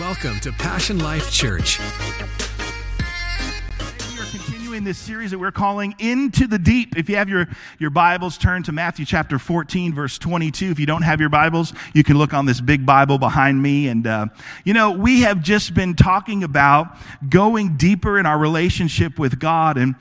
Welcome to Passion Life Church. We are continuing this series that we're calling Into the Deep. If you have your Bibles, turn to Matthew chapter 14, verse 22. If you don't have your Bibles, you can look on this big Bible behind me. And, we have just been talking about going deeper in our relationship with God. And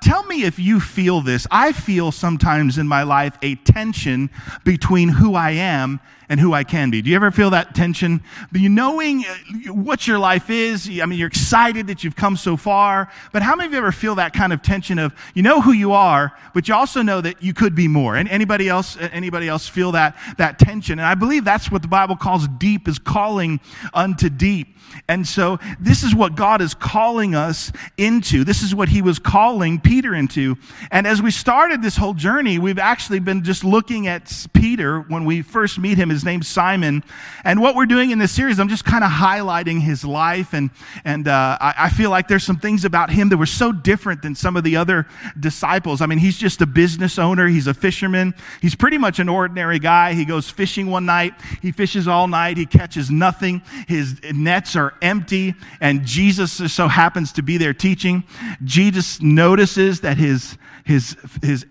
tell me if you feel this. I feel sometimes in my life a tension between who I am and who I can be. Do you ever feel that tension? Knowing what your life is, you're excited that you've come so far, but how many of you ever feel that kind of tension of, you know who you are, but you also know that you could be more? And anybody else feel that tension? And I believe that's what the Bible calls deep, is calling unto deep. And so this is what God is calling us into. This is what he was calling Peter into. And as we started this whole journey, we've actually been just looking at Peter when we first meet him. His name's Simon. And what we're doing in this series, I'm just kind of highlighting his life. And I feel like there's some things about him that were so different than some of the other disciples. He's just a business owner. He's a fisherman. He's pretty much an ordinary guy. He goes fishing one night. He fishes all night. He catches nothing. His nets are empty. And Jesus just so happens to be there teaching. Jesus notices that his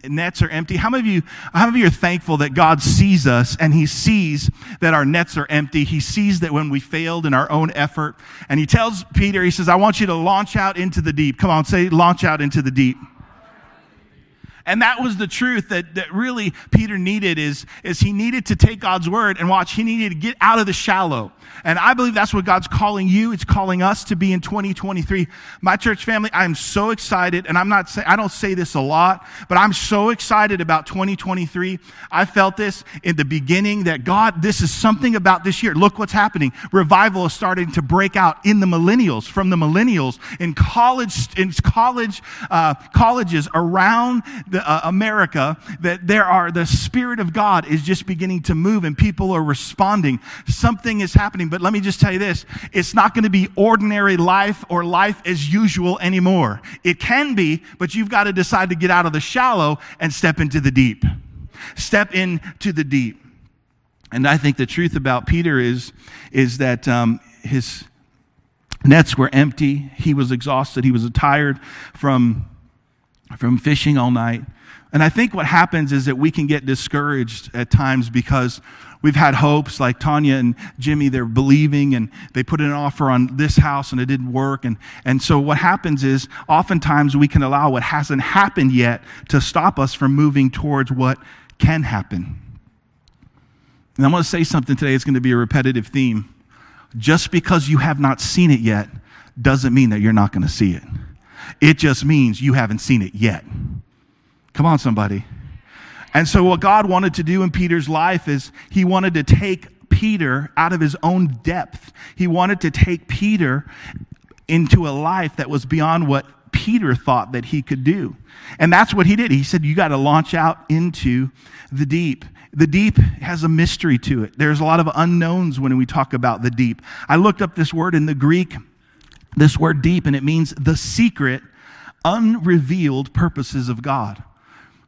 nets are empty. How many of you are thankful that God sees us and he sees that our nets are empty? He sees that when we failed in our own effort, and he tells Peter, he says, I want you to launch out into the deep. Come on, say launch out into the deep. And that was the truth that really Peter needed is he needed to take God's word and watch. He needed to get out of the shallow. And I believe that's what God's calling you. It's calling us to be in 2023. My church family, I'm so excited. And I don't say this a lot, but I'm so excited about 2023. I felt this in the beginning that God, this is something about this year. Look what's happening. Revival is starting to break out from the millennials in colleges around America, that the Spirit of God is just beginning to move and people are responding. Something is happening. But let me just tell you this, it's not going to be ordinary life or life as usual anymore. It can be, but you've got to decide to get out of the shallow and step into the deep. Step into the deep. And I think the truth about Peter is that his nets were empty. He was exhausted. He was tired from fishing all night. And I think what happens is that we can get discouraged at times because we've had hopes, like Tanya and Jimmy, they're believing and they put an offer on this house and it didn't work. And so what happens is oftentimes we can allow what hasn't happened yet to stop us from moving towards what can happen. And I want to say something today. It's going to be a repetitive theme. Just because you have not seen it yet doesn't mean that you're not going to see it. It just means you haven't seen it yet. Come on, somebody. And so what God wanted to do in Peter's life is he wanted to take Peter out of his own depth. He wanted to take Peter into a life that was beyond what Peter thought that he could do. And that's what he did. He said, you got to launch out into the deep. The deep has a mystery to it. There's a lot of unknowns when we talk about the deep. I looked up this word in the Greek. This word deep, and it means the secret, unrevealed purposes of God.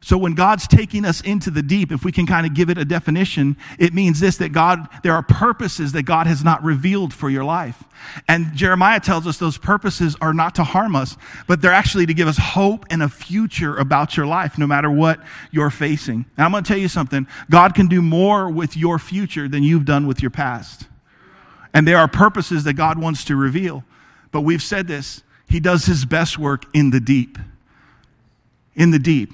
So when God's taking us into the deep, if we can kind of give it a definition, it means this, that God, there are purposes that God has not revealed for your life. And Jeremiah tells us those purposes are not to harm us, but they're actually to give us hope and a future about your life, no matter what you're facing. And I'm going to tell you something, God can do more with your future than you've done with your past. And there are purposes that God wants to reveal. But we've said this, he does his best work in the deep. In the deep.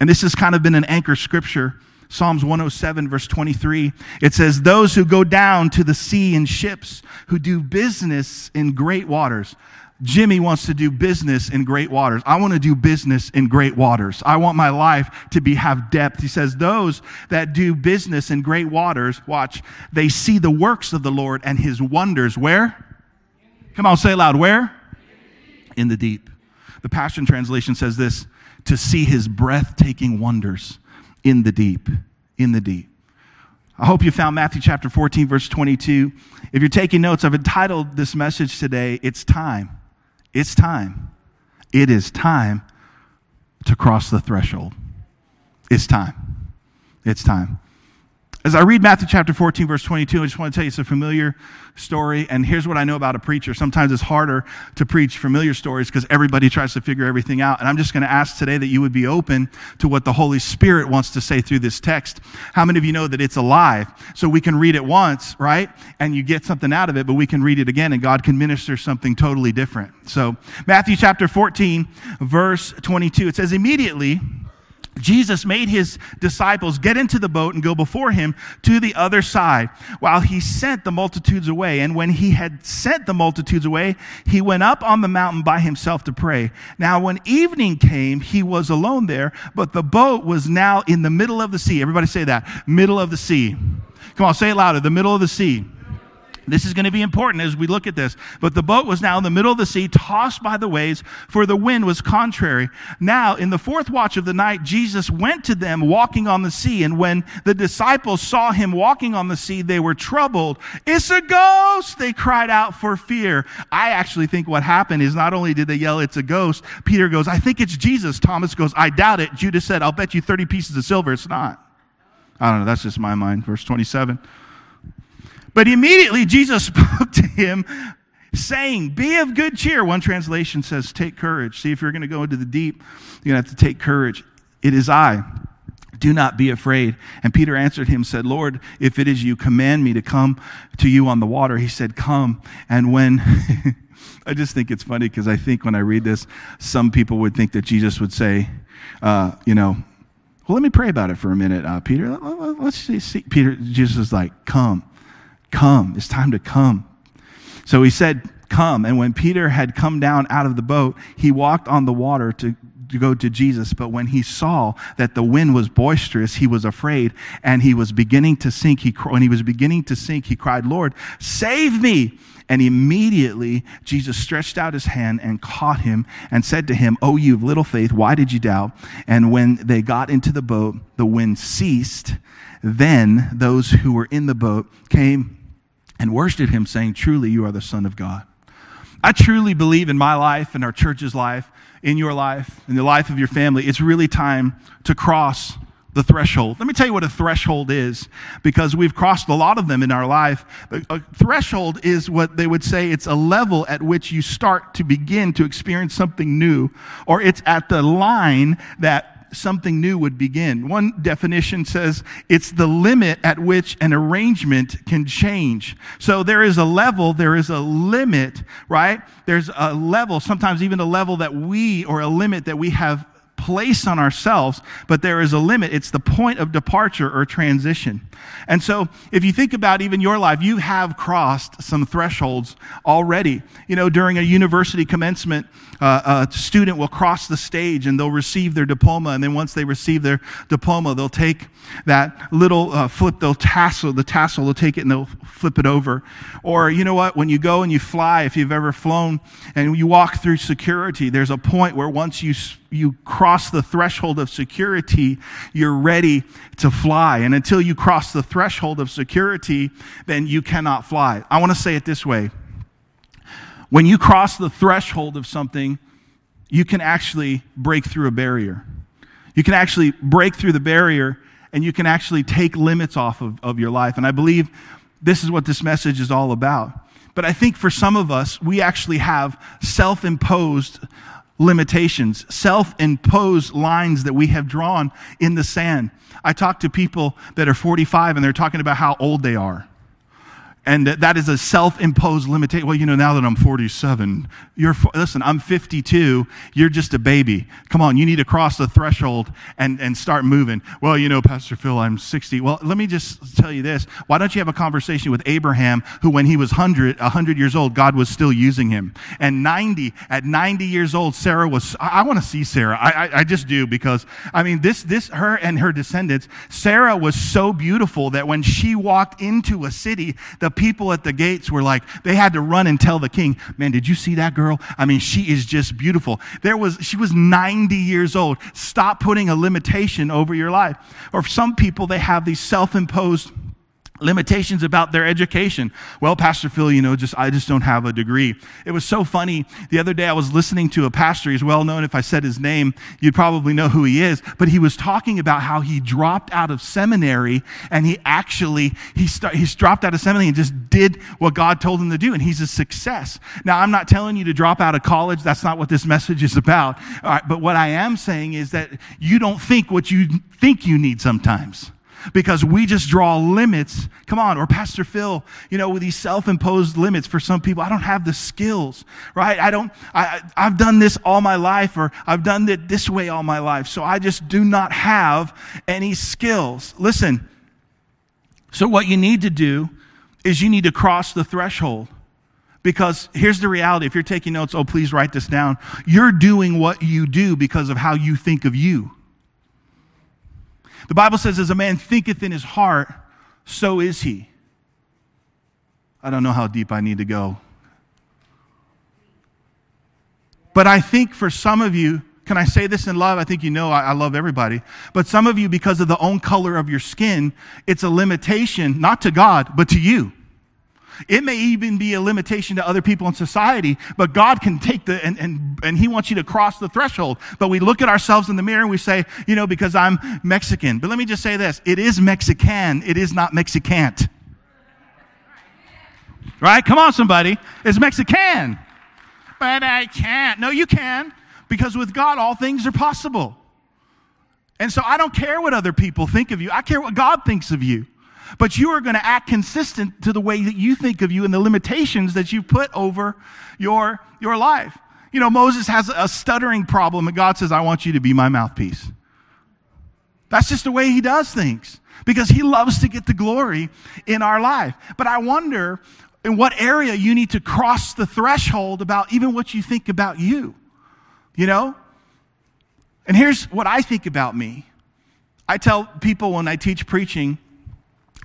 And this has kind of been an anchor scripture. Psalms 107 verse 23. It says, those who go down to the sea in ships, who do business in great waters. Jimmy wants to do business in great waters. I want to do business in great waters. I want my life to have depth. He says, those that do business in great waters, watch, they see the works of the Lord and his wonders. Where? Come on, say it loud. Where? In the deep. The Passion Translation says this, to see his breathtaking wonders in the deep, in the deep. I hope you found Matthew chapter 14, verse 22. If you're taking notes, I've entitled this message today, It's Time. It's time. It is time to cross the threshold. It's time. It's time. As I read Matthew chapter 14, verse 22, I just want to tell you it's a familiar story. And here's what I know about a preacher. Sometimes it's harder to preach familiar stories because everybody tries to figure everything out. And I'm just going to ask today that you would be open to what the Holy Spirit wants to say through this text. How many of you know that it's alive? So we can read it once, right? And you get something out of it, but we can read it again and God can minister something totally different. So Matthew chapter 14, verse 22, it says, immediately Jesus made his disciples get into the boat and go before him to the other side while he sent the multitudes away. And when he had sent the multitudes away, he went up on the mountain by himself to pray. Now, when evening came, he was alone there, but the boat was now in the middle of the sea. Everybody say that, middle of the sea. Come on, say it louder, the middle of the sea. This is going to be important as we look at this. But the boat was now in the middle of the sea, tossed by the waves, for the wind was contrary. Now, in the fourth watch of the night, Jesus went to them walking on the sea. And when the disciples saw him walking on the sea, they were troubled. It's a ghost, they cried out for fear. I actually think what happened is not only did they yell, it's a ghost, Peter goes, I think it's Jesus. Thomas goes, I doubt it. Judas said, I'll bet you 30 pieces of silver it's not. I don't know, that's just my mind. Verse 27. But immediately Jesus spoke to him, saying, be of good cheer. One translation says, take courage. See, if you're going to go into the deep, you're going to have to take courage. It is I. Do not be afraid. And Peter answered him, said, Lord, if it is you, command me to come to you on the water. He said, come. And when... I just think it's funny because I think when I read this, some people would think that Jesus would say, well, let me pray about it for a minute, Peter. Let's see. Peter, Jesus is like, come. Come, it's time to come. So he said, come. And when Peter had come down out of the boat, he walked on the water to go to Jesus. But when he saw that the wind was boisterous, he was afraid and he was beginning to sink. He cried, Lord, save me. And immediately Jesus stretched out his hand and caught him and said to him, oh, you of little faith, why did you doubt? And when they got into the boat, the wind ceased. Then those who were in the boat came and worshipped him, saying, truly, you are the Son of God. I truly believe in my life, in our church's life, in your life, in the life of your family, it's really time to cross the threshold. Let me tell you what a threshold is, because we've crossed a lot of them in our life. A threshold is what they would say, it's a level at which you start to begin to experience something new, or it's at the line that something new would begin. One definition says it's the limit at which an arrangement can change. So there is a level, there is a limit, right? There's a level, sometimes even a level that we, or a limit that we have placed on ourselves, but there is a limit. It's the point of departure or transition. And so if you think about even your life, you have crossed some thresholds already. You know, during a university commencement, a student will cross the stage and they'll receive their diploma. And then once they receive their diploma, they'll take that little tassel, they'll take it and they'll flip it over. Or you know what, when you go and you fly, if you've ever flown and you walk through security, there's a point where once you cross the threshold of security, you're ready to fly. And until you cross the threshold of security, then you cannot fly. I want to say it this way. When you cross the threshold of something, you can actually break through a barrier. You can actually break through the barrier and you can actually take limits off of your life. And I believe this is what this message is all about. But I think for some of us, we actually have self-imposed limitations, self-imposed lines that we have drawn in the sand. I talk to people that are 45 and they're talking about how old they are. And that is a self-imposed limitation. Well, now that I'm 47, listen, I'm 52. You're just a baby. Come on, you need to cross the threshold and start moving. Well, Pastor Phil, I'm 60. Well, let me just tell you this. Why don't you have a conversation with Abraham, who when he was 100 years old, God was still using him. And at 90 years old, Sarah was, I want to see Sarah. I just do, because this, her and her descendants, Sarah was so beautiful that when she walked into a city, the people at the gates were like, they had to run and tell the king, man, did you see that girl? She is just beautiful. She was 90 years old. Stop putting a limitation over your life. Or some people, they have these self-imposed limitations about their education. Well, Pastor Phil, I just don't have a degree. It was so funny. The other day I was listening to a pastor. He's well known. If I said his name, you'd probably know who he is. But he was talking about how he dropped out of seminary, and he dropped out of seminary and just did what God told him to do, and he's a success. Now, I'm not telling you to drop out of college. That's not what this message is about. All right, but what I am saying is that you don't think what you think you need sometimes, because we just draw limits. Come on, or Pastor Phil, with these self-imposed limits for some people. I don't have the skills, right? I've done this all my life, or I've done it this way all my life, so I just do not have any skills. Listen, so what you need to do is you need to cross the threshold, because here's the reality. If you're taking notes, oh, please write this down. You're doing what you do because of how you think of you. The Bible says, as a man thinketh in his heart, so is he. I don't know how deep I need to go. But I think for some of you, can I say this in love? I think I love everybody. But some of you, because of the own color of your skin, it's a limitation, not to God, but to you. It may even be a limitation to other people in society, but God can take and he wants you to cross the threshold. But we look at ourselves in the mirror and we say, because I'm Mexican. But let me just say this. It is Mexican. It is not Mexicant. Right? Come on, somebody. It's Mexican. But I can't. No, you can. Because with God, all things are possible. And so I don't care what other people think of you. I care what God thinks of you. But you are going to act consistent to the way that you think of you and the limitations that you've put over your life. Moses has a stuttering problem, and God says, I want you to be my mouthpiece. That's just the way he does things, because he loves to get the glory in our life. But I wonder in what area you need to cross the threshold about even what you think about you, And here's what I think about me. I tell people when I teach preaching,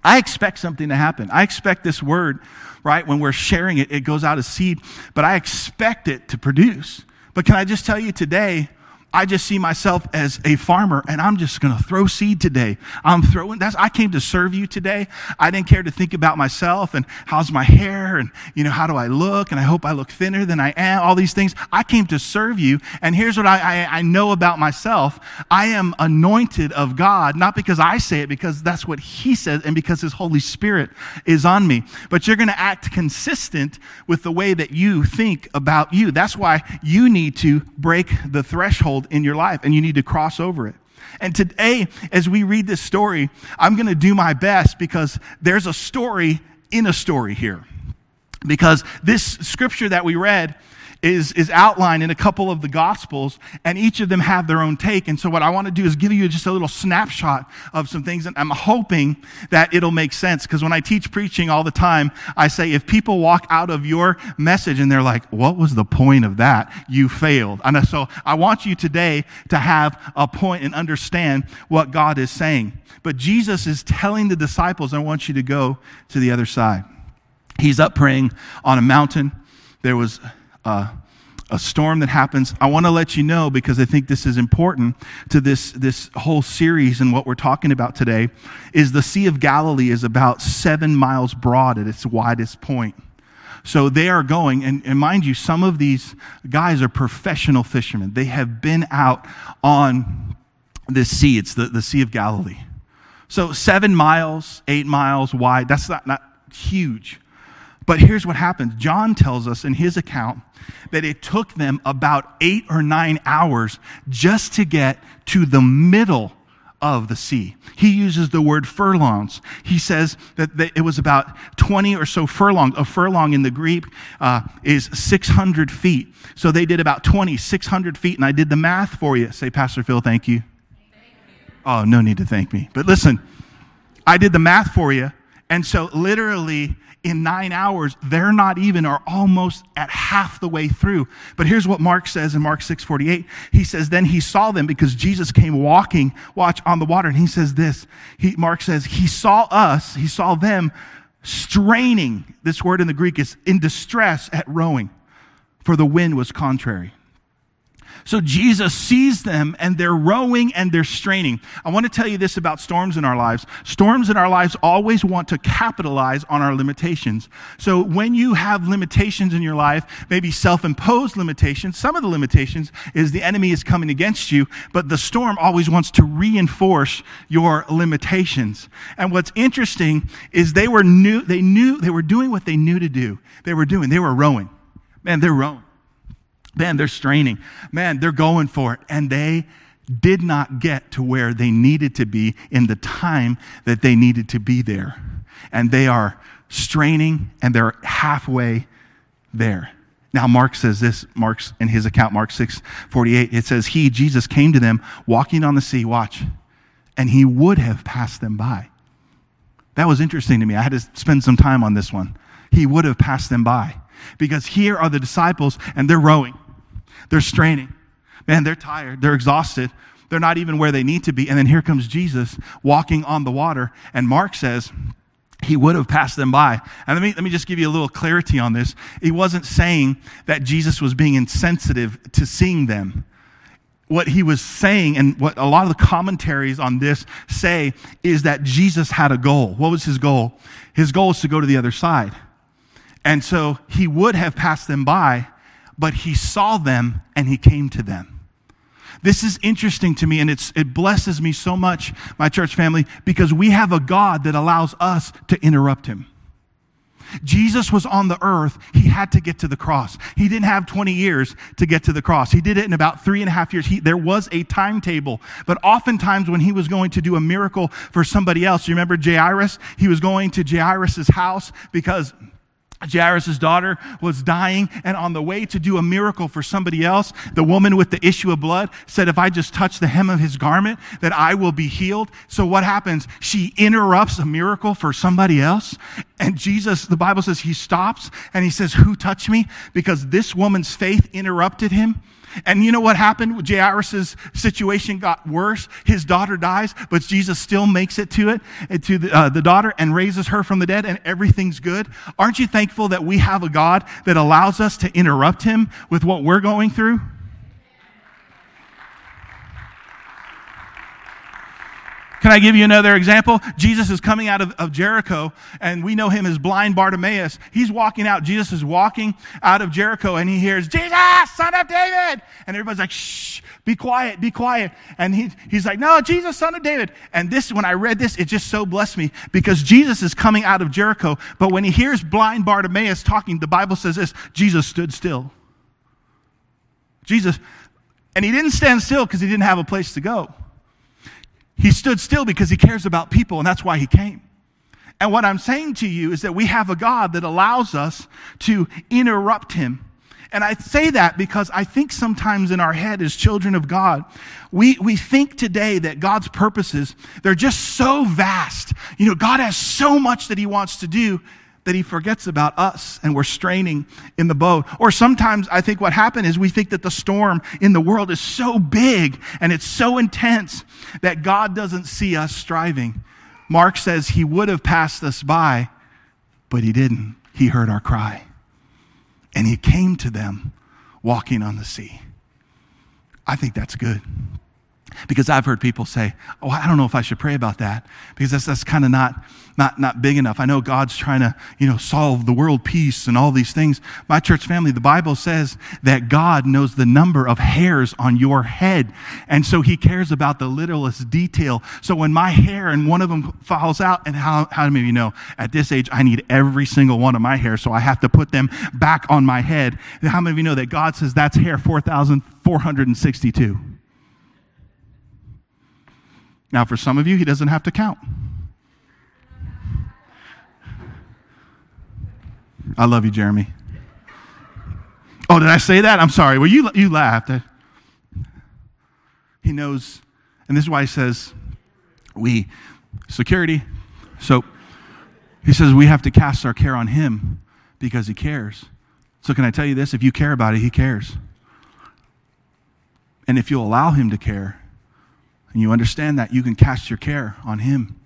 I expect something to happen. I expect this word, right? When we're sharing it, it goes out as seed, but I expect it to produce. But can I just tell you today, I just see myself as a farmer, and I'm just going to throw seed today. I came to serve you today. I didn't care to think about myself and how's my hair and, how do I look? And I hope I look thinner than I am, all these things. I came to serve you. And here's what I know about myself. I am anointed of God, not because I say it, because that's what he says and because his Holy Spirit is on me. But you're going to act consistent with the way that you think about you. That's why you need to break the threshold in your life, and you need to cross over it. And today, as we read this story, I'm going to do my best, because there's a story in a story here. Because this scripture that we read is outlined in a couple of the Gospels, and each of them have their own take. And so what I want to do is give you just a little snapshot of some things, and I'm hoping that it'll make sense, because when I teach preaching all the time, I say, if people walk out of your message and they're like, what was the point of that? You failed. And so I want you today to have a point and understand what God is saying. But Jesus is telling the disciples, I want you to go to the other side. He's up praying on a mountain. There was a storm that happens. I want to let you know, because I think this is important to this whole series, and what we're talking about today is the Sea of Galilee is about 7 miles broad at its widest point. So they are going, and mind you, some of these guys are professional fishermen. They have been out on this sea. It's the Sea of Galilee. So 7 miles, 8 miles wide, that's not huge. But here's what happens. John tells us in his account that it took them about 8 or 9 hours just to get to the middle of the sea. He uses the word furlongs. He says that it was about 20 or so furlongs. A furlong in the Greek is 600 feet. So they did about 600 feet, and I did the math for you. Say, Pastor Phil, thank you. Thank you. Oh, no need to thank me. But listen, I did the math for you. And so literally in 9 hours, they're not even or almost at half the way through. But here's what Mark says in Mark 6:48. He says, then he saw them, because Jesus came walking, watch, on the water. And he says this, Mark says, he saw them straining. This word in the Greek is in distress at rowing, for the wind was contrary. So Jesus sees them and they're rowing and they're straining. I want to tell you this about storms in our lives. Storms in our lives always want to capitalize on our limitations. So when you have limitations in your life, maybe self-imposed limitations, some of the limitations is the enemy is coming against you, but the storm always wants to reinforce your limitations. And what's interesting is they were doing what they knew to do. They were rowing. Man, they're rowing. Man, they're straining. Man, they're going for it. And they did not get to where they needed to be in the time that they needed to be there. And they are straining and they're halfway there. Now, Mark says this, in his account, Mark 6:48, it says, he, Jesus, came to them walking on the sea, watch, and he would have passed them by. That was interesting to me. I had to spend some time on this one. He would have passed them by, because here are the disciples and they're rowing. They're straining. Man, they're tired. They're exhausted. They're not even where they need to be. And then here comes Jesus walking on the water. And Mark says he would have passed them by. And let me just give you a little clarity on this. He wasn't saying that Jesus was being insensitive to seeing them. What he was saying, and what a lot of the commentaries on this say, is that Jesus had a goal. What was his goal? His goal is to go to the other side. And so he would have passed them by, but he saw them and he came to them. This is interesting to me, and it blesses me so much, my church family, because we have a God that allows us to interrupt him. Jesus was on the earth. He had to get to the cross. He didn't have 20 years to get to the cross. He did it in about 3.5 years. There was a timetable, but oftentimes when he was going to do a miracle for somebody else, you remember Jairus? He was going to Jairus's house because Jairus' daughter was dying, and on the way to do a miracle for somebody else, the woman with the issue of blood said, if I just touch the hem of his garment, that I will be healed. So what happens? She interrupts a miracle for somebody else, and Jesus, the Bible says, he stops and he says, who touched me? Because this woman's faith interrupted him. And you know what happened? Jairus' situation got worse. His daughter dies, but Jesus still makes it to the daughter and raises her from the dead, and everything's good. Aren't you thankful that we have a God that allows us to interrupt him with what we're going through? Can I give you another example? Jesus is coming out of Jericho, and we know him as blind Bartimaeus. He's walking out. Jesus is walking out of Jericho, and he hears, Jesus, son of David. And everybody's like, shh, be quiet, be quiet. And he's like, no, Jesus, son of David. And this, when I read this, it just so blessed me, because Jesus is coming out of Jericho, but when he hears blind Bartimaeus talking, the Bible says this, Jesus stood still. And he didn't stand still because he didn't have a place to go. He stood still because he cares about people, and that's why he came. And what I'm saying to you is that we have a God that allows us to interrupt him. And I say that because I think sometimes in our head as children of God, we think today that God's purposes, they're just so vast. You know, God has so much that he wants to do that he forgets about us, and we're straining in the boat. Or sometimes I think what happened is we think that the storm in the world is so big and it's so intense that God doesn't see us striving. Mark says he would have passed us by, but he didn't. He heard our cry, and he came to them walking on the sea. I think that's good, because I've heard people say, oh, I don't know if I should pray about that, because that's kind of not big enough. I know God's trying to, solve the world peace and all these things. My church family, the Bible says that God knows the number of hairs on your head. And so he cares about the littlest detail. So when my hair and one of them falls out, and how many of you know, at this age, I need every single one of my hair, so I have to put them back on my head. And how many of you know that God says that's hair 4,462? Now, for some of you, he doesn't have to count. I love you, Jeremy. Oh, did I say that? I'm sorry. Well, you laughed. He knows, and this is why he says we have to cast our care on him because he cares. So can I tell you this? If you care about it, he cares. And if you'll allow him to care, and you understand that, you can cast your care on him.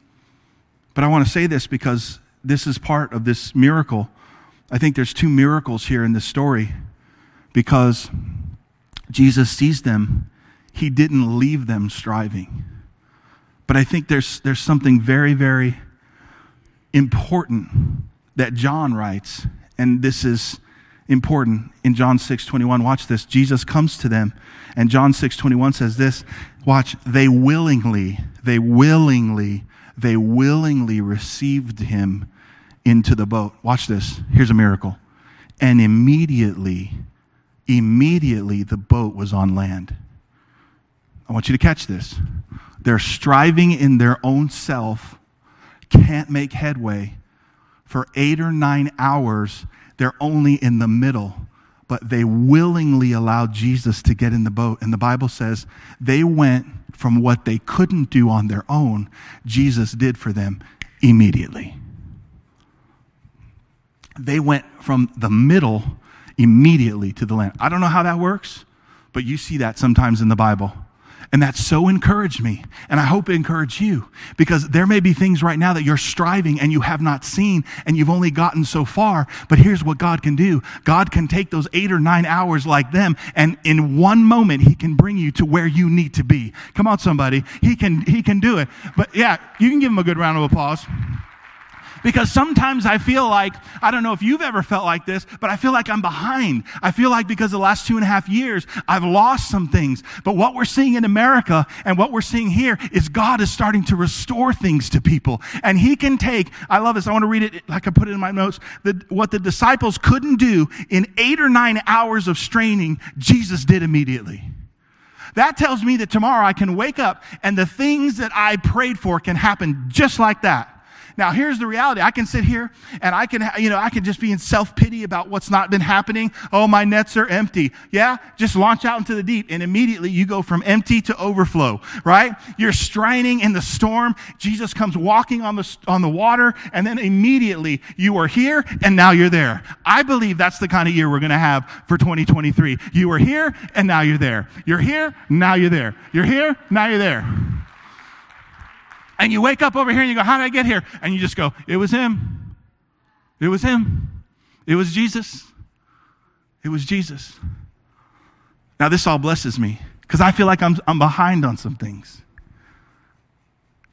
But I want to say this because this is part of this miracle. I think there's two miracles here in this story, because Jesus sees them, he didn't leave them striving. But I think there's something very, very important that John writes, and this is important in John 6:21. Watch this. Jesus comes to them, and John 6:21 says this. Watch. They willingly received him into the boat. Watch this. Here's a miracle. And immediately the boat was on land. I want you to catch this. They're striving in their own self, can't make headway. For 8 or 9 hours, they're only in the middle, but they willingly allowed Jesus to get in the boat. And the Bible says they went from what they couldn't do on their own, Jesus did for them immediately. They went from the middle immediately to the land. I don't know how that works, but you see that sometimes in the Bible. And that so encouraged me, and I hope it encouraged you, because there may be things right now that you're striving and you have not seen, and you've only gotten so far, but here's what God can do. God can take those 8 or 9 hours like them, and in one moment, he can bring you to where you need to be. Come on, somebody. He can do it. But yeah, you can give him a good round of applause. Because sometimes I feel like, I don't know if you've ever felt like this, but I feel like I'm behind. I feel like because the last 2.5 years, I've lost some things. But what we're seeing in America and what we're seeing here is God is starting to restore things to people. And he can take, I love this, I want to read it, like I put it in my notes, what the disciples couldn't do in 8 or 9 hours of straining, Jesus did immediately. That tells me that tomorrow I can wake up and the things that I prayed for can happen just like that. Now, here's the reality. I can sit here and I can just be in self-pity about what's not been happening. Oh, my nets are empty. Yeah, just launch out into the deep, and immediately you go from empty to overflow, right? You're straining in the storm. Jesus comes walking on the water, and then immediately you are here, and now you're there. I believe that's the kind of year we're going to have for 2023. You were here, and now you're there. You're here, now you're there. You're here, now you're there. And you wake up over here and you go, how did I get here? And you just go, it was him. It was him. It was Jesus. It was Jesus. Now this all blesses me because I feel like I'm behind on some things.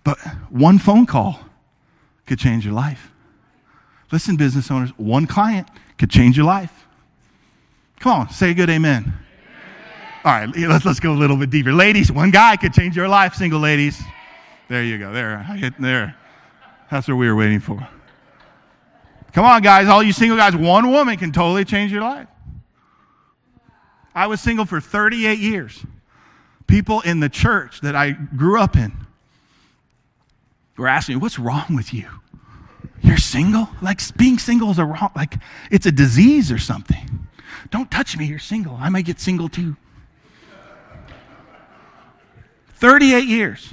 But one phone call could change your life. Listen, business owners, one client could change your life. Come on, say a good amen. Amen. All right, let's go a little bit deeper. Ladies, one guy could change your life, single ladies. There you go. There. That's what we were waiting for. Come on, guys. All you single guys, one woman can totally change your life. I was single for 38 years. People in the church that I grew up in were asking me, what's wrong with you? You're single? Like, being single is it's a disease or something. Don't touch me. You're single. I might get single too. 38 years.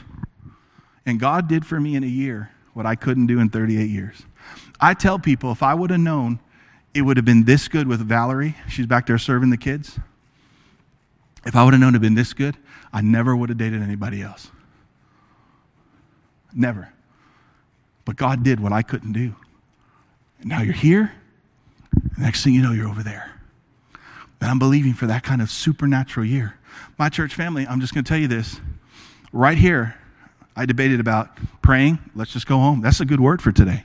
And God did for me in a year what I couldn't do in 38 years. I tell people, if I would have known it would have been this good with Valerie, she's back there serving the kids. If I would have known it would have been this good, I never would have dated anybody else. Never. But God did what I couldn't do. And now you're here. The next thing you know, you're over there. And I'm believing for that kind of supernatural year. My church family, I'm just going to tell you this. Right here, I debated about praying, let's just go home. That's a good word for today.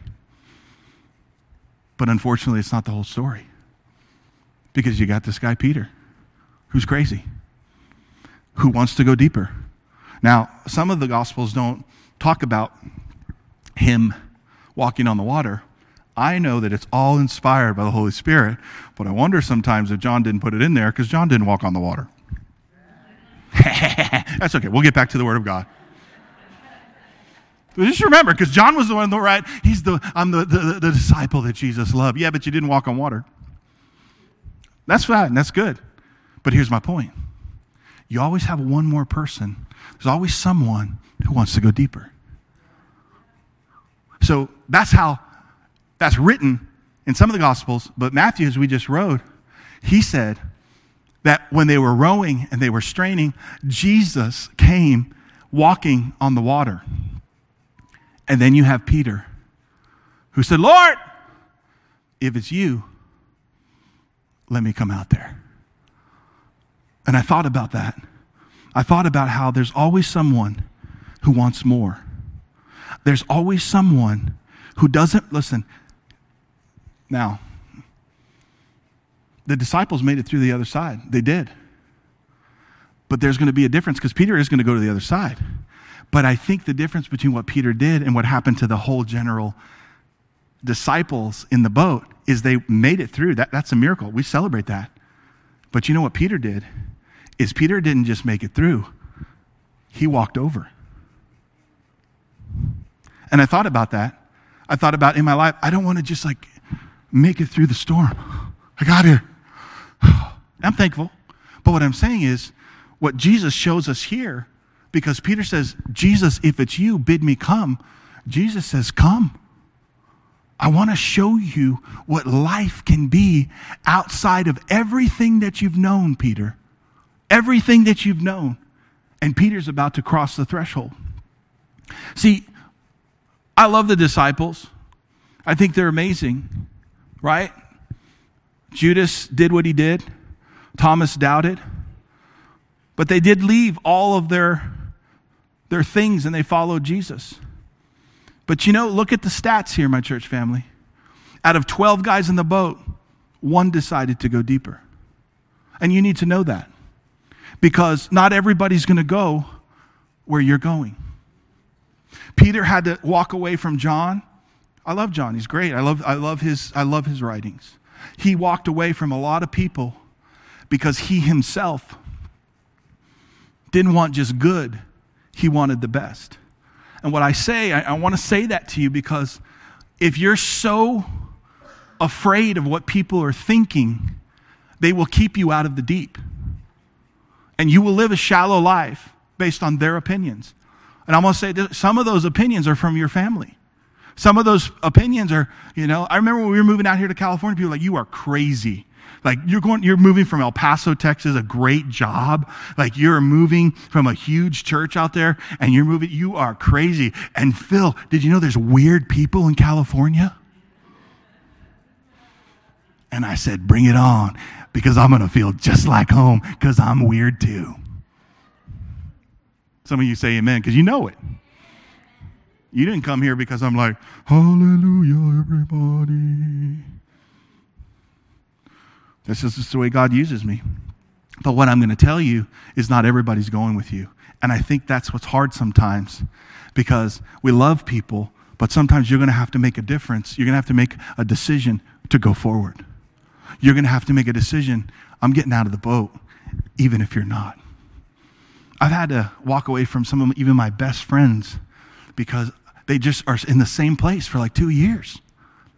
But unfortunately, it's not the whole story. Because you got this guy, Peter, who's crazy, who wants to go deeper. Now, some of the Gospels don't talk about him walking on the water. I know that it's all inspired by the Holy Spirit, but I wonder sometimes if John didn't put it in there because John didn't walk on the water. That's okay. We'll get back to the Word of God. Just remember, because John was the one, right? I'm the disciple that Jesus loved. Yeah, but you didn't walk on water. That's fine. That's good. But here's my point. You always have one more person. There's always someone who wants to go deeper. So that's written in some of the Gospels. But Matthew, as we just read, he said that when they were rowing and they were straining, Jesus came walking on the water. And then you have Peter, who said, Lord, if it's you, let me come out there. And I thought about that. I thought about how there's always someone who wants more. There's always someone who doesn't listen. Now, the disciples made it through the other side. They did. But there's going to be a difference because Peter is going to go to the other side. But I think the difference between what Peter did and what happened to the whole general disciples in the boat is they made it through. That's a miracle. We celebrate that. But you know what Peter did is Peter didn't just make it through. He walked over. And I thought about that. I thought about in my life, I don't want to just like make it through the storm. I got here. I'm thankful. But what I'm saying is what Jesus shows us here, because Peter says, Jesus, if it's you, bid me come. Jesus says, come. I want to show you what life can be outside of everything that you've known, Peter. Everything that you've known. And Peter's about to cross the threshold. See, I love the disciples. I think they're amazing, right? Judas did what he did. Thomas doubted. But they did leave all of their things and they followed Jesus. But you know, look at the stats here, my church family. Out of 12 guys in the boat, one decided to go deeper. And you need to know that because not everybody's going to go where you're going. Peter had to walk away from John. I love John. He's great. I love his writings. He walked away from a lot of people because he himself didn't want just good. He wanted the best. And what I say, I want to say that to you because if you're so afraid of what people are thinking, they will keep you out of the deep. And you will live a shallow life based on their opinions. And I'm going to say that some of those opinions are from your family. Some of those opinions are, you know, I remember when we were moving out here to California, people were like, you are crazy. Like you're moving from El Paso, Texas, a great job. Like you're moving from a huge church out there and you are crazy. And Phil, did you know there's weird people in California? And I said, bring it on because I'm going to feel just like home because I'm weird too. Some of you say amen because you know it. You didn't come here because I'm like, hallelujah, everybody. This is just the way God uses me. But what I'm going to tell you is not everybody's going with you. And I think that's what's hard sometimes because we love people, but sometimes you're going to have to make a difference. You're going to have to make a decision to go forward. You're going to have to make a decision. I'm getting out of the boat, even if you're not. I've had to walk away from some of even my best friends because they just are in the same place for like 2 years.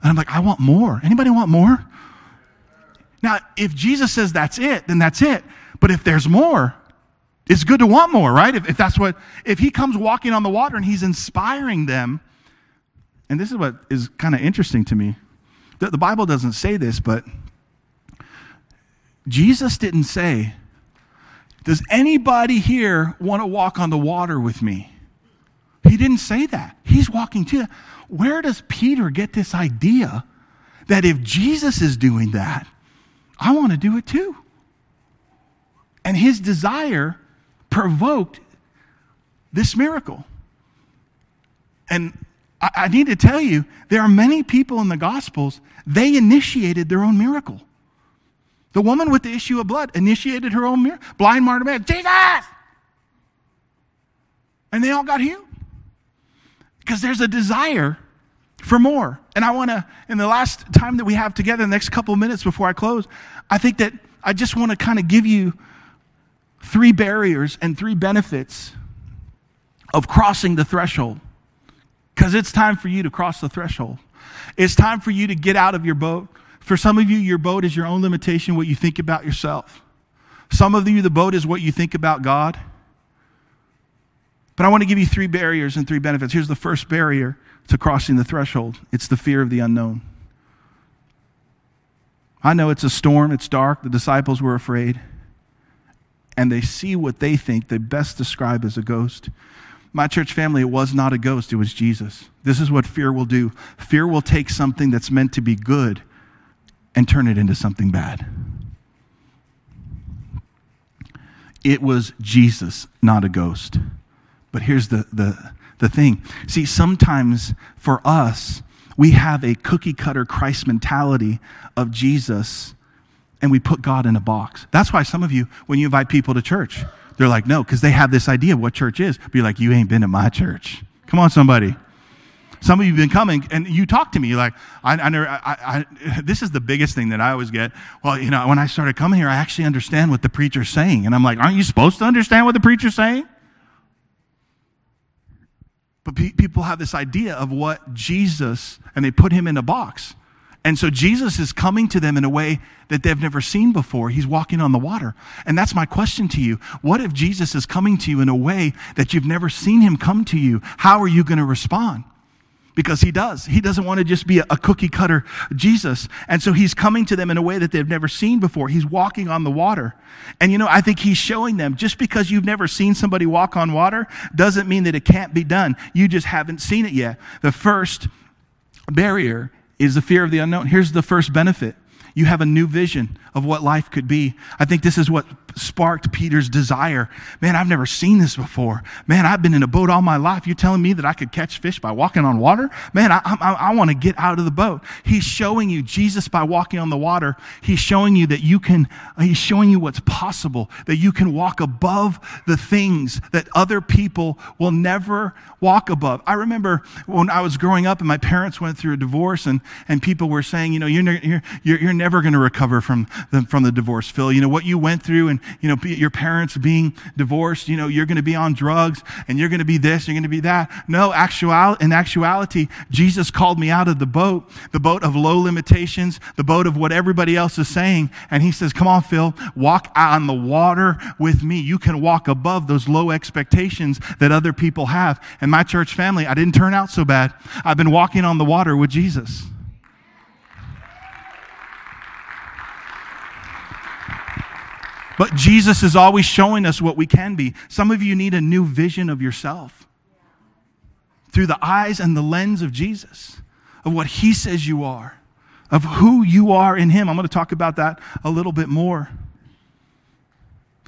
And I'm like, I want more. Anybody want more? Now, if Jesus says that's it, then that's it. But if there's more, it's good to want more, right? If he comes walking on the water and he's inspiring them, and this is what is kind of interesting to me. The Bible doesn't say this, but Jesus didn't say, does anybody here want to walk on the water with me? He didn't say that. He's walking to that. Where does Peter get this idea that if Jesus is doing that, I want to do it too? And his desire provoked this miracle. And I need to tell you, there are many people in the Gospels, they initiated their own miracle. The woman with the issue of blood initiated her own miracle. Blind Bartimaeus, Jesus! And they all got healed. Because there's a desire for more. And I want to, in the last time that we have together, the next couple of minutes before I close, I think that I just want to kind of give you 3 barriers and 3 benefits of crossing the threshold. Because it's time for you to cross the threshold. It's time for you to get out of your boat. For some of you, your boat is your own limitation, what you think about yourself. Some of you, the boat is what you think about God. But I want to give you 3 barriers and 3 benefits. Here's the first barrier to crossing the threshold. It's the fear of the unknown. I know it's a storm, it's dark, the disciples were afraid, and they see what they think they best describe as a ghost. My church family, it was not a ghost, it was Jesus. This is what fear will do. Fear will take something that's meant to be good and turn it into something bad. It was Jesus, not a ghost. But here's the thing. See, sometimes for us, we have a cookie-cutter Christ mentality of Jesus, and we put God in a box. That's why some of you, when you invite people to church, they're like, no, because they have this idea of what church is. But you're like, you ain't been to my church. Come on, somebody. Some of you have been coming, and you talk to me. You're like, I never, this is the biggest thing that I always get. Well, you know, when I started coming here, I actually understand what the preacher's saying. And I'm like, aren't you supposed to understand what the preacher's saying? But people have this idea of what Jesus, and they put him in a box. And so Jesus is coming to them in a way that they've never seen before. He's walking on the water. And that's my question to you. What if Jesus is coming to you in a way that you've never seen him come to you? How are you going to respond? Because he does. He doesn't want to just be a cookie cutter Jesus. And so he's coming to them in a way that they've never seen before. He's walking on the water. And you know, I think he's showing them just because you've never seen somebody walk on water doesn't mean that it can't be done. You just haven't seen it yet. The first barrier is the fear of the unknown. Here's the first benefit. You have a new vision of what life could be. I think this is what sparked Peter's desire. Man, I've never seen this before. Man, I've been in a boat all my life. You're telling me that I could catch fish by walking on water? Man, I want to get out of the boat. He's showing you Jesus by walking on the water. He's showing you that you can, he's showing you what's possible, that you can walk above the things that other people will never walk above. I remember when I was growing up and my parents went through a divorce, and people were saying, you know, you're never going to recover from the divorce, Phil. You know, what you went through, and, you know, your parents being divorced, you know, you're going to be on drugs, and you're going to be this, you're going to be that. No, in actuality, Jesus called me out of the boat of low limitations, the boat of what everybody else is saying. And he says, come on, Phil, walk on the water with me. You can walk above those low expectations that other people have. And my church family, I didn't turn out so bad. I've been walking on the water with Jesus. But Jesus is always showing us what we can be. Some of you need a new vision of yourself through the eyes and the lens of Jesus, of what he says you are, of who you are in him. I'm going to talk about that a little bit more.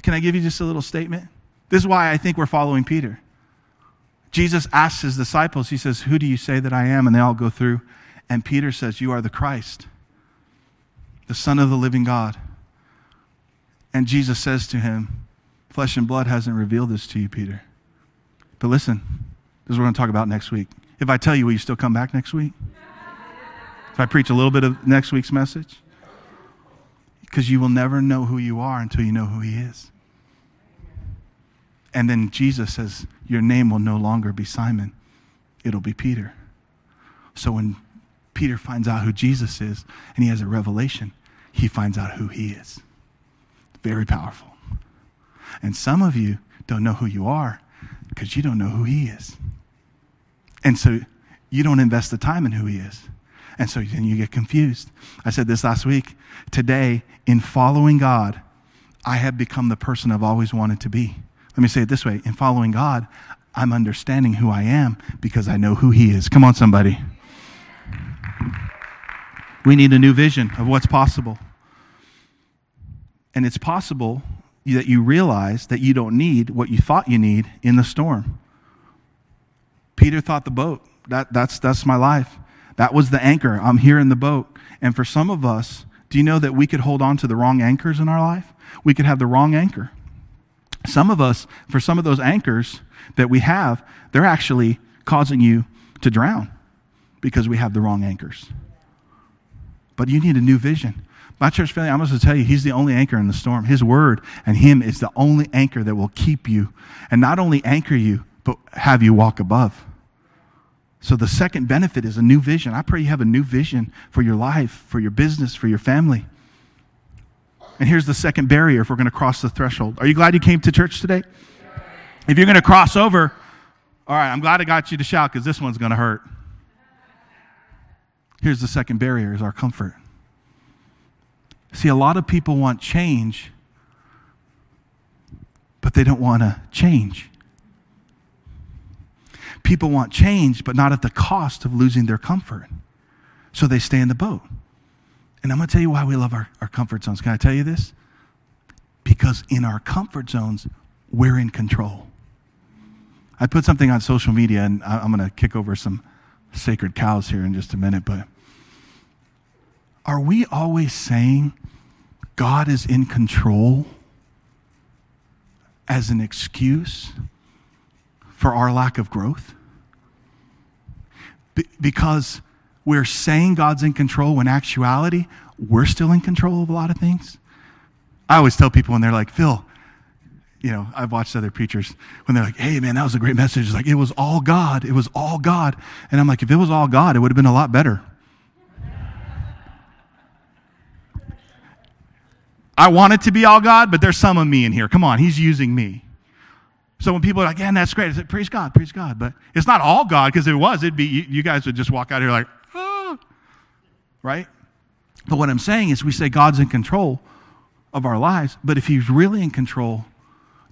Can I give you just a little statement? This is why I think we're following Peter. Jesus asks his disciples, he says, who do you say that I am? And they all go through. And Peter says, you are the Christ, the Son of the living God. And Jesus says to him, flesh and blood hasn't revealed this to you, Peter. But listen, this is what we're going to talk about next week. If I tell you, will you still come back next week? If I preach a little bit of next week's message? Because you will never know who you are until you know who he is. And then Jesus says, your name will no longer be Simon. It'll be Peter. So when Peter finds out who Jesus is and he has a revelation, he finds out who he is. Very powerful. And some of you don't know who you are because you don't know who he is. And so you don't invest the time in who he is. And so then you get confused. I said this last week. Today, in following God, I have become the person I've always wanted to be. Let me say it this way. In following God, I'm understanding who I am because I know who he is. Come on, somebody. We need a new vision of what's possible. And it's possible that you realize that you don't need what you thought you need in the storm. Peter thought the boat, that's my life. That was the anchor. I'm here in the boat. And for some of us, do you know that we could hold on to the wrong anchors in our life? We could have the wrong anchor. Some of us, for some of those anchors that we have, they're actually causing you to drown because we have the wrong anchors. But you need a new vision. My church family, I'm going to tell you, he's the only anchor in the storm. His word and him is the only anchor that will keep you and not only anchor you, but have you walk above. So the second benefit is a new vision. I pray you have a new vision for your life, for your business, for your family. And here's the second barrier if we're going to cross the threshold. Are you glad you came to church today? If you're going to cross over, all right, I'm glad I got you to shout because this one's going to hurt. Here's the second barrier is our comfort. See, a lot of people want change, but they don't want to change. People want change, but not at the cost of losing their comfort. So they stay in the boat. And I'm going to tell you why we love our comfort zones. Can I tell you this? Because because in our comfort zones, we're in control. I put something on social media, and I'm going to kick over some sacred cows here in just a minute, but are we always saying God is in control as an excuse for our lack of growth? Because we're saying God's in control when in actuality, we're still in control of a lot of things. I always tell people when they're like, Phil, you know, I've watched other preachers when they're like, hey, man, that was a great message. It's like, it was all God. It was all God. And I'm like, if it was all God, it would have been a lot better. I want it to be all God, but there's some of me in here. Come on, he's using me. So when people are like, yeah, that's great, I said, praise God, praise God. But it's not all God, because if it was, it'd be, you guys would just walk out here like, ah, right? But what I'm saying is we say God's in control of our lives, but if he's really in control,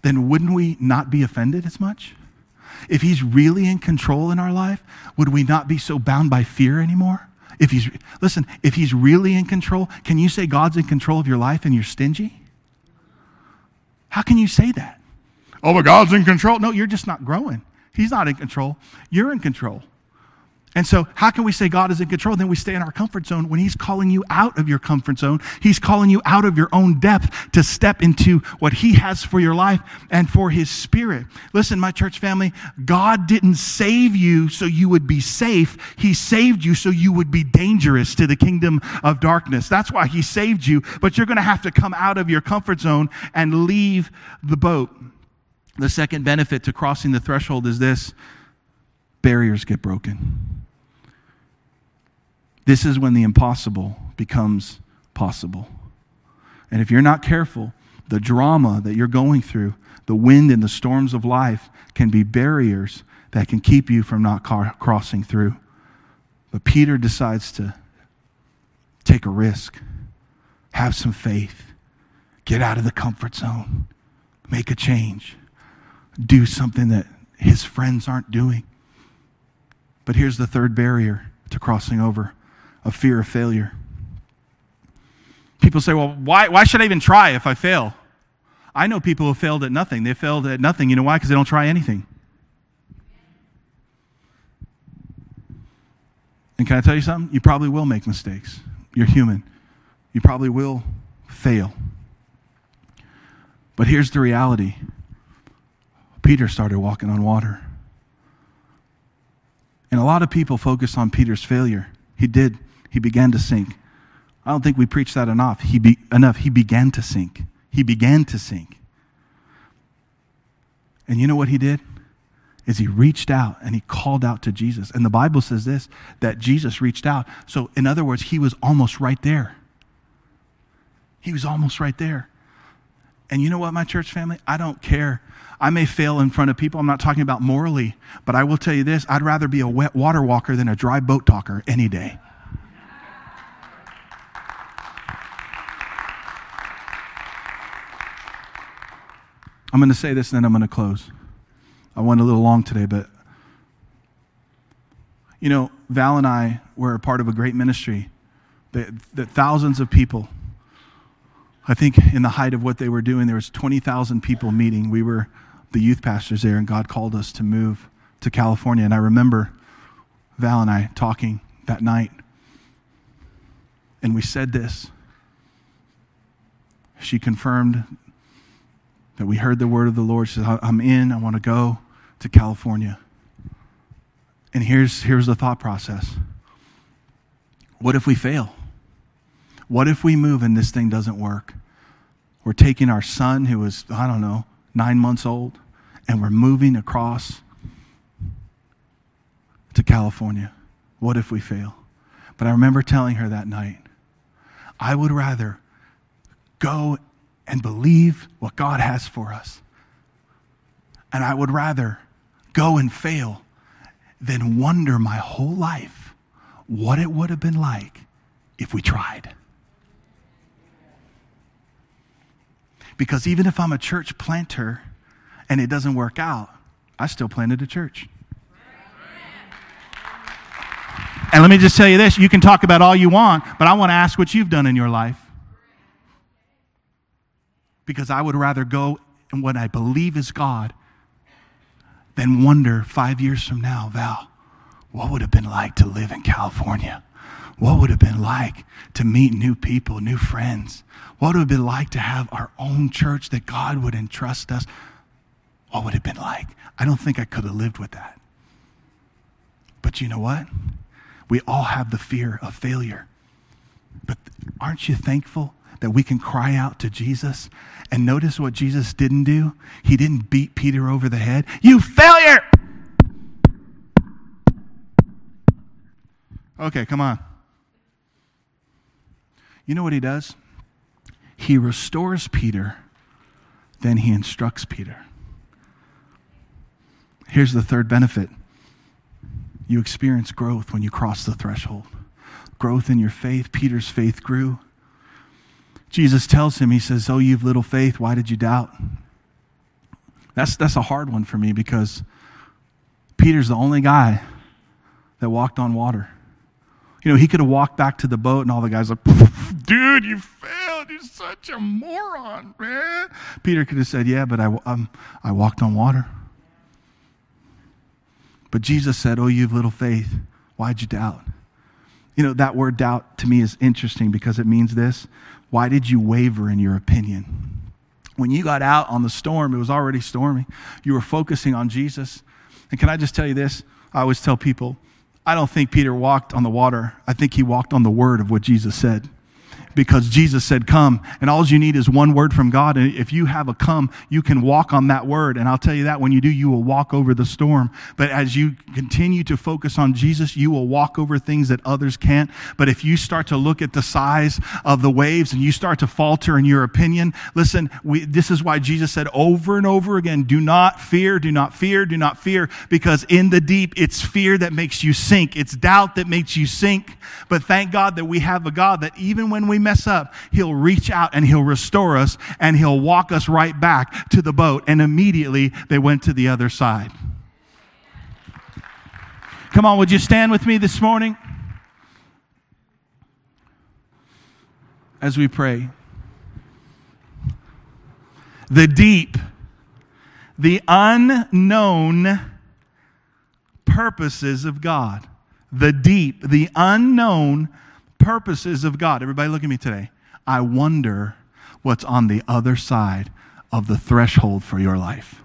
then wouldn't we not be offended as much? If he's really in control in our life, would we not be so bound by fear anymore? If he's really in control, can you say God's in control of your life and you're stingy? How can you say that? Oh, but God's in control. No, you're just not growing. He's not in control. You're in control. And so how can we say God is in control? Then we stay in our comfort zone when he's calling you out of your comfort zone. He's calling you out of your own depth to step into what he has for your life and for his spirit. Listen, my church family, God didn't save you so you would be safe. He saved you so you would be dangerous to the kingdom of darkness. That's why he saved you. But you're going to have to come out of your comfort zone and leave the boat. The second benefit to crossing the threshold is this: barriers get broken. This is when the impossible becomes possible. And if you're not careful, the drama that you're going through, the wind and the storms of life can be barriers that can keep you from not crossing through. But Peter decides to take a risk, have some faith, get out of the comfort zone, make a change. Do something that his friends aren't doing. But here's the third barrier to crossing over: a fear of failure. People say, well, why should I even try if I fail? I know people who failed at nothing. They failed at nothing. You know why? Because they don't try anything. And can I tell you something? You probably will make mistakes. You're human. You probably will fail. But here's the reality. Peter started walking on water. And a lot of people focus on Peter's failure. He did. He began to sink. I don't think we preach that enough. He began to sink. He began to sink. And you know what he did? Is he reached out and he called out to Jesus. And the Bible says this, that Jesus reached out. So in other words, he was almost right there. He was almost right there. And you know what, my church family? I don't care. I may fail in front of people. I'm not talking about morally, but I will tell you this. I'd rather be a wet water walker than a dry boat talker any day. I'm going to say this and then I'm going to close. I went a little long today, but you know, Val and I were a part of a great ministry that thousands of people, I think in the height of what they were doing, there was 20,000 people meeting. We were the youth pastors there, and God called us to move to California. And I remember Val and I talking that night, and we said this. She confirmed that we heard the word of the Lord. She said, I'm in. I want to go to California. And here's the thought process. What if we fail? What if we move and this thing doesn't work? We're taking our son, who was, 9 months old, and we're moving across to California. What if we fail? But I remember telling her that night, I would rather go and believe what God has for us. And I would rather go and fail than wonder my whole life what it would have been like if we tried. Because even if I'm a church planter and it doesn't work out, I still planted a church. And let me just tell you this, you can talk about all you want, but I want to ask what you've done in your life. because I would rather go in what I believe is God than wonder 5 years from now, Val, what would have been like to live in California? What would have been like to meet new people, new friends? What would it have been like to have our own church that God would entrust us? What would it have been like? I don't think I could have lived with that. But you know what? We all have the fear of failure. But aren't you thankful that we can cry out to Jesus? And notice what Jesus didn't do. He didn't beat Peter over the head. You failure! Okay, come on. You know what he does? He restores Peter, then he instructs Peter. Here's the third benefit. You experience growth when you cross the threshold. Growth in your faith. Peter's faith grew. Jesus tells him, he says, oh, you've little faith, why did you doubt? That's a hard one for me because Peter's the only guy that walked on water. You know, he could have walked back to the boat and all the guys like, dude, you failed. You're such a moron, man. Peter could have said, yeah, but I walked on water. But Jesus said, oh, you have little faith. Why'd you doubt? You know, that word doubt to me is interesting because it means this. Why did you waver in your opinion? When you got out on the storm, it was already stormy. You were focusing on Jesus. And can I just tell you this? I always tell people, I don't think Peter walked on the water. I think he walked on the word of what Jesus said. Because Jesus said, come. And all you need is one word from God. And if you have a come, you can walk on that word. And I'll tell you that when you do, you will walk over the storm. But as you continue to focus on Jesus, you will walk over things that others can't. But if you start to look at the size of the waves and you start to falter in your opinion, listen, this is why Jesus said over and over again, do not fear, do not fear, do not fear. Because in the deep, it's fear that makes you sink. It's doubt that makes you sink. But thank God that we have a God that even when we mess up, he'll reach out and he'll restore us and he'll walk us right back to the boat. And immediately they went to the other side. Come on, would you stand with me this morning? As we pray, the deep, the unknown purposes of God, the deep, the unknown purposes of God. Everybody look at me today. I wonder what's on the other side of the threshold for your life.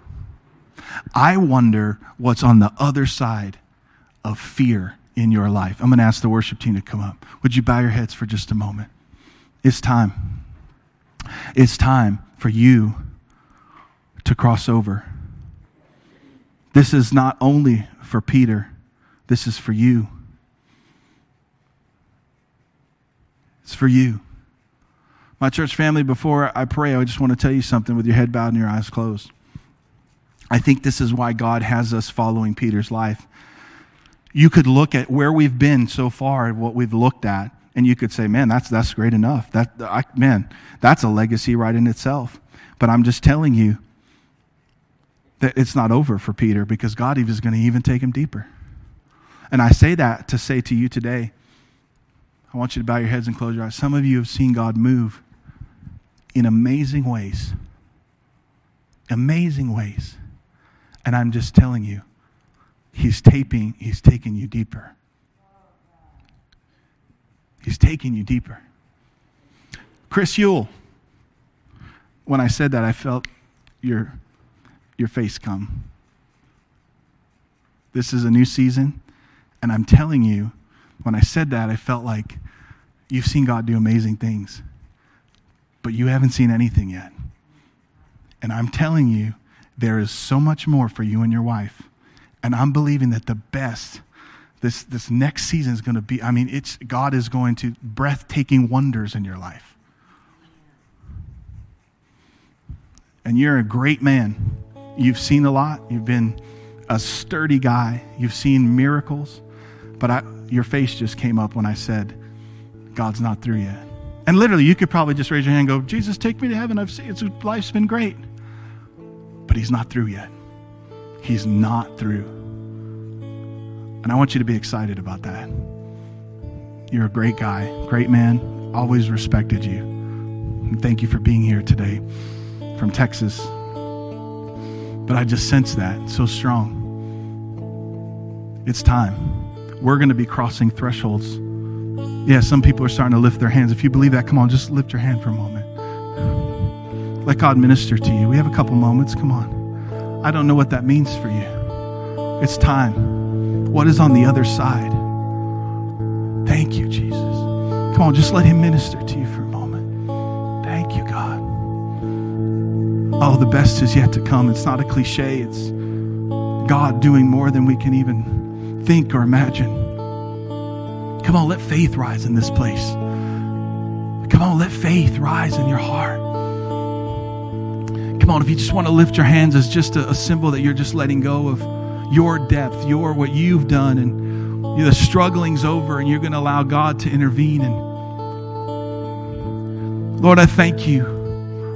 I wonder what's on the other side of fear in your life. I'm going to ask the worship team to come up. Would you bow your heads for just a moment? It's time. It's time for you to cross over. This is not only for Peter. This is for you. It's for you. My church family, before I pray, I just want to tell you something with your head bowed and your eyes closed. I think this is why God has us following Peter's life. You could look at where we've been so far and what we've looked at, and you could say, man, that's great enough. That's a legacy right in itself. But I'm just telling you that it's not over for Peter because God is going to even take him deeper. And I say that to say to you today, I want you to bow your heads and close your eyes. Some of you have seen God move in amazing ways. Amazing ways. And I'm just telling you, He's taking you deeper. He's taking you deeper. Chris Yule. When I said that, I felt your face come. This is a new season, and I'm telling you, when I said that, I felt like you've seen God do amazing things, but you haven't seen anything yet. And I'm telling you, there is so much more for you and your wife. And I'm believing that the best, this next season is going to be, God is going to breathtaking wonders in your life. And you're a great man. You've seen a lot. You've been a sturdy guy. You've seen miracles. But your face just came up when I said, God's not through yet. And literally, you could probably just raise your hand and go, Jesus, take me to heaven. I've seen it. Life's been great. But he's not through yet. He's not through. And I want you to be excited about that. You're a great guy, great man, always respected you. And thank you for being here today. from Texas. But I just sense that so strong. It's time. We're going to be crossing thresholds. Yeah, some people are starting to lift their hands. If you believe that, come on, just lift your hand for a moment. Let God minister to you. We have a couple moments. Come on. I don't know what that means for you. It's time. What is on the other side? Thank you, Jesus. Come on, just let him minister to you for a moment. Thank you, God. Oh, the best is yet to come. It's not a cliche. It's God doing more than we can even think or imagine. Come on, let faith rise in this place. Come on, let faith rise in your heart. Come on, if you just want to lift your hands as just a symbol that you're just letting go of your depth, your what you've done, and the struggling's over, and you're going to allow God to intervene. And Lord, I thank you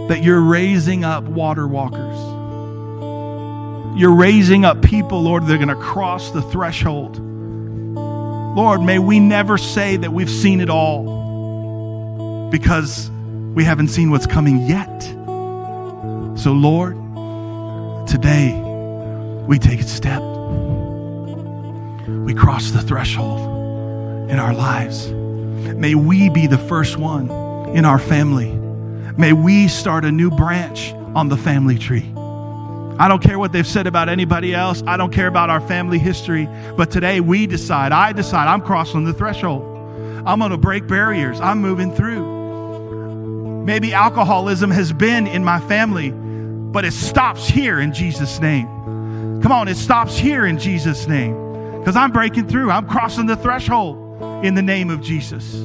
that you're raising up water walkers. You're raising up people, Lord, that are going to cross the threshold. Lord, may we never say that we've seen it all, because we haven't seen what's coming yet. So, Lord, today we take a step. We cross the threshold in our lives. May we be the first one in our family. May we start a new branch on the family tree. I don't care what they've said about anybody else. I don't care about our family history. But today we decide. I decide I'm crossing the threshold. I'm going to break barriers. I'm moving through. Maybe alcoholism has been in my family, but it stops here in Jesus' name. Come on, it stops here in Jesus' name. Because I'm breaking through. I'm crossing the threshold in the name of Jesus.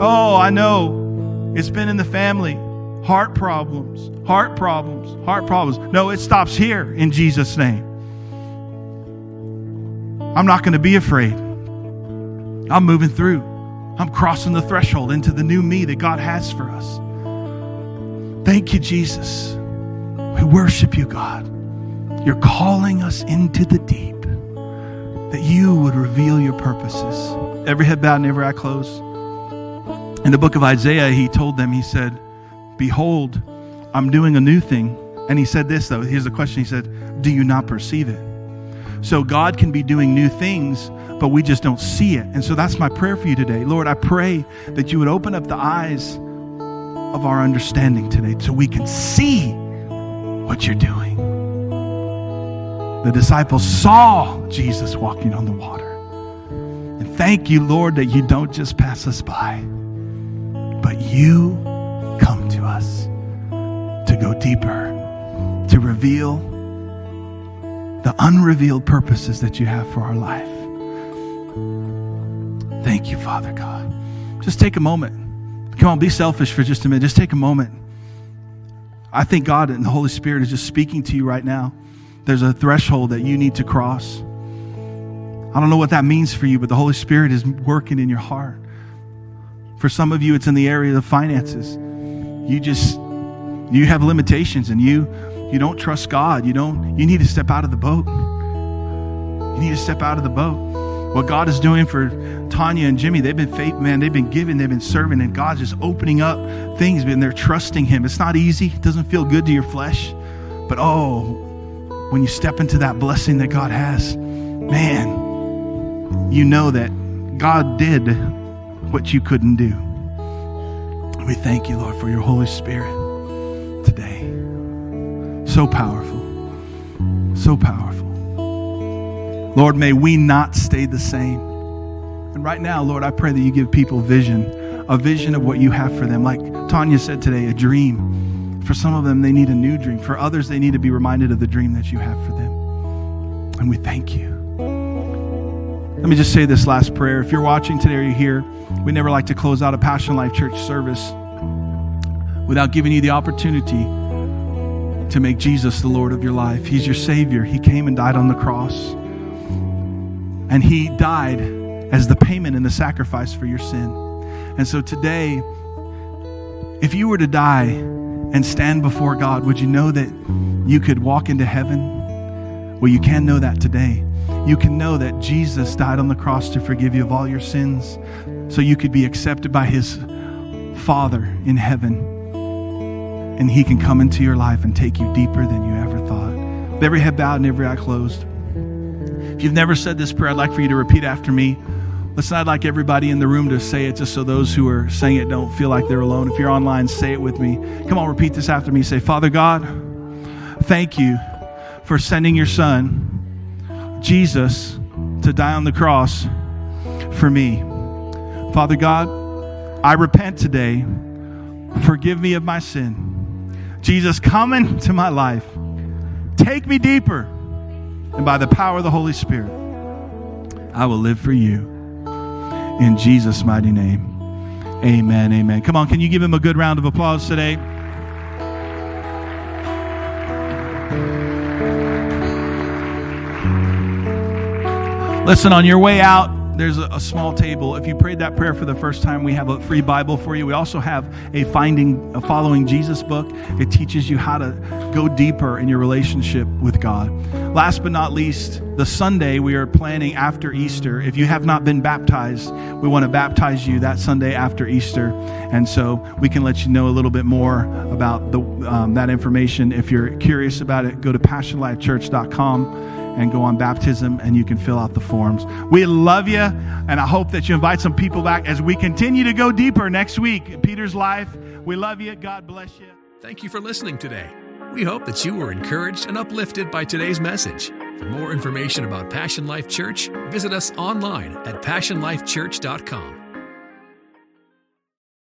Oh, I know. It's been in the family. Heart problems, heart problems, heart problems. No, it stops here in Jesus' name. I'm not going to be afraid. I'm moving through. I'm crossing the threshold into the new me that God has for us. Thank you, Jesus. We worship you, God. You're calling us into the deep, that you would reveal your purposes. Every head bowed and every eye closed. In the book of Isaiah, he told them, he said, "Behold, I'm doing a new thing." And he said this, though. Here's the question. He said, "Do you not perceive it?" So God can be doing new things, but we just don't see it. And so that's my prayer for you today. Lord, I pray that you would open up the eyes of our understanding today so we can see what you're doing. The disciples saw Jesus walking on the water. And thank you, Lord, that you don't just pass us by, but you come to us to go deeper, to reveal the unrevealed purposes that you have for our life. Thank you, Father God. Just take a moment. Come on, be selfish for just a minute. Just take a moment. I think God and the Holy Spirit is just speaking to you right now. There's a threshold that you need to cross. I don't know what that means for you, but the Holy Spirit is working in your heart. For some of you, it's in the area of finances. You have limitations, and you don't trust God. You need to step out of the boat. You need to step out of the boat. What God is doing for Tanya and Jimmy, they've been faithful, man. They've been giving, they've been serving, and God's just opening up things, and they're trusting him. It's not easy. It doesn't feel good to your flesh. But oh, when you step into that blessing that God has, man, you know that God did what you couldn't do. We thank you, Lord, for your Holy Spirit today. So powerful. So powerful. Lord, may we not stay the same. And right now, Lord, I pray that you give people vision, a vision of what you have for them. Like Tanya said today, a dream. For some of them, they need a new dream. For others, they need to be reminded of the dream that you have for them. And we thank you. Let me just say this last prayer. If you're watching today or you're here, we never like to close out a Passion Life Church service without giving you the opportunity to make Jesus the Lord of your life. He's your Savior. He came and died on the cross. And he died as the payment and the sacrifice for your sin. And so today, if you were to die and stand before God, would you know that you could walk into heaven? Well, you can know that today. You can know that Jesus died on the cross to forgive you of all your sins so you could be accepted by his Father in heaven. and he can come into your life and take you deeper than you ever thought. With every head bowed and every eye closed, if you've never said this prayer, I'd like for you to repeat after me. Let's not like everybody in the room to say it, just so those who are saying it don't feel like they're alone. If you're online, say it with me. Come on, repeat this after me. Say, Father God, thank you for sending your son, Jesus, to die on the cross for me. Father God, I repent today. Forgive me of my sin. Jesus, come into my life. Take me deeper. And by the power of the Holy Spirit, I will live for you. In Jesus' mighty name. Amen, amen. Come on, can you give him a good round of applause today? Listen, on your way out, there's a small table. If you prayed that prayer for the first time, we have a free Bible for you. We also have a Following Jesus book. It teaches you how to go deeper in your relationship with God. Last but not least, the Sunday we are planning after Easter. If you have not been baptized, we want to baptize you that Sunday after Easter. And so we can let you know a little bit more about that information. If you're curious about it, go to passionlifechurch.com and go on baptism and you can fill out the forms. We love you, and I hope that you invite some people back as we continue to go deeper next week. Peter's life. We love you. God bless you. Thank you for listening today. We hope that you were encouraged and uplifted by today's message. For more information about Passion Life Church, visit us online at passionlifechurch.com.